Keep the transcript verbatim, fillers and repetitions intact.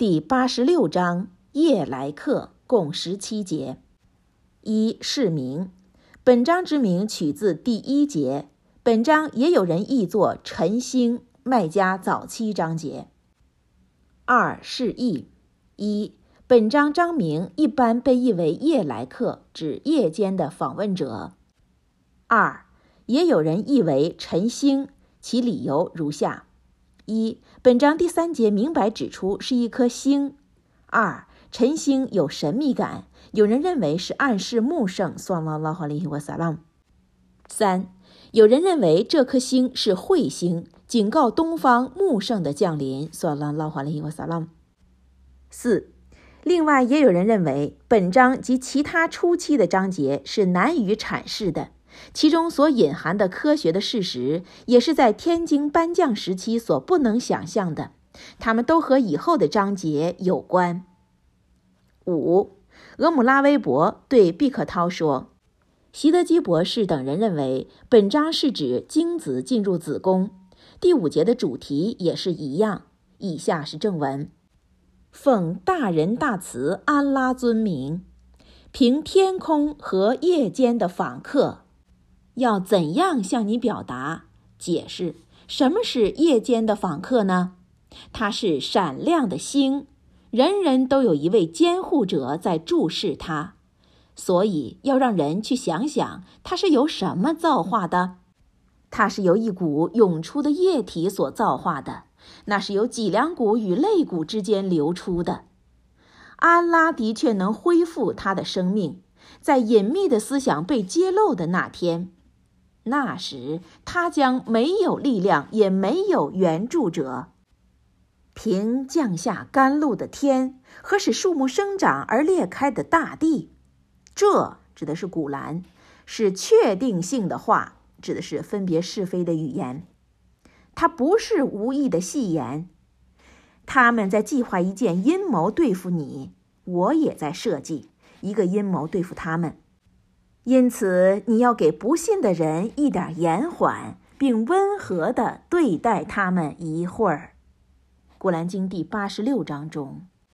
第八十六章夜来客共十七节。一、释名。本章之名取自第一节，本章也有人译作晨星，麦加早期章节。二、释义。一、本章章名一般被译为夜来客，指夜间的访问者。二、也有人译为晨星，其理由如下。一、本章第三节明白指出是一颗星。二、晨星有神秘感，有人认为是暗示穆圣（sallallahu alaihi wasallam）。三、有人认为这颗星是彗星，警告东方穆圣的降临（sallallahu alaihi wasallam）。四、另外也有人认为本章及其他初期的章节是难于阐释的，其中所隐含的科学的事实也是在天经班降时期所不能想象的，它们都和以后的章节有关。五、额姆拉威伯对毕克涛说，席德基博士等人认为本章是指精子进入子宫，第五节的主题也是一样。以下是正文。奉大仁大慈安拉尊名，凭天空和夜间的访客，要怎样向你表达解释什么是夜间的访客呢？它是闪亮的星，人人都有一位监护者在注视它，所以要让人去想想它是由什么造化的。它是由一股涌出的液体所造化的，那是由脊梁骨与肋骨之间流出的。安拉的确能恢复他的生命，在隐秘的思想被揭露的那天，那时他将没有力量，也没有援助者。凭降下甘露的天和使树木生长而裂开的大地，这指的是古兰，是确定性的话，指的是分别是非的语言。它不是无意的戏言，他们在计划一件阴谋对付你，我也在设计一个阴谋对付他们。因此你要给不信的人一点延缓，并温和地对待他们一会儿。古兰经第八十六章中。